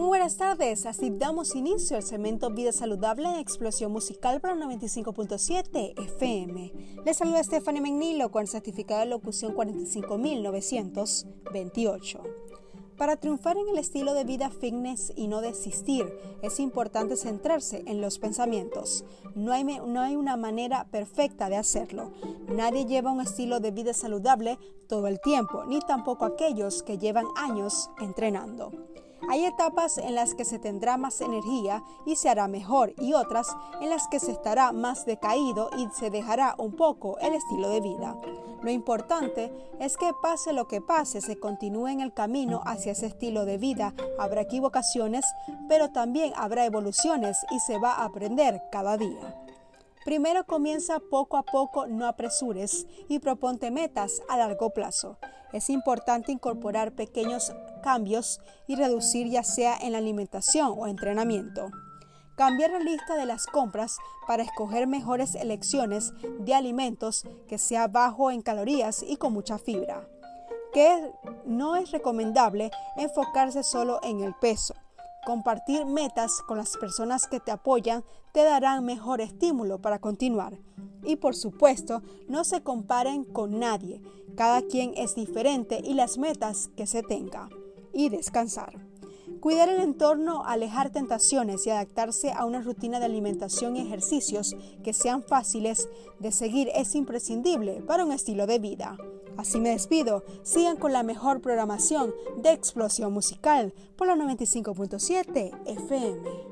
Muy buenas tardes, así damos inicio al segmento Vida Saludable en Explosión Musical para 95.7 FM. Les saluda Stephanie McNilo con certificado de locución 45.928. Para triunfar en el estilo de vida fitness y no desistir, es importante centrarse en los pensamientos. No hay una manera perfecta de hacerlo. Nadie lleva un estilo de vida saludable todo el tiempo, ni tampoco aquellos que llevan años entrenando. Hay etapas en las que se tendrá más energía y se hará mejor, y otras en las que se estará más decaído y se dejará un poco el estilo de vida. Lo importante es que pase lo que pase, se continúe en el camino hacia ese estilo de vida. Habrá equivocaciones, pero también habrá evoluciones y se va a aprender cada día. Primero comienza poco a poco, no apresures y proponte metas a largo plazo. Es importante incorporar pequeños cambios y reducir ya sea en la alimentación o entrenamiento. Cambiar la lista de las compras para escoger mejores elecciones de alimentos que sea bajo en calorías y con mucha fibra. Que no es recomendable enfocarse solo en el peso. Compartir metas con las personas que te apoyan te darán mejor estímulo para continuar. Y por supuesto, no se comparen con nadie. Cada quien es diferente y las metas que se tenga. Y descansar. Cuidar el entorno, alejar tentaciones y adaptarse a una rutina de alimentación y ejercicios que sean fáciles de seguir es imprescindible para un estilo de vida. Así me despido. Sigan con la mejor programación de Explosión Musical por la 95.7 FM.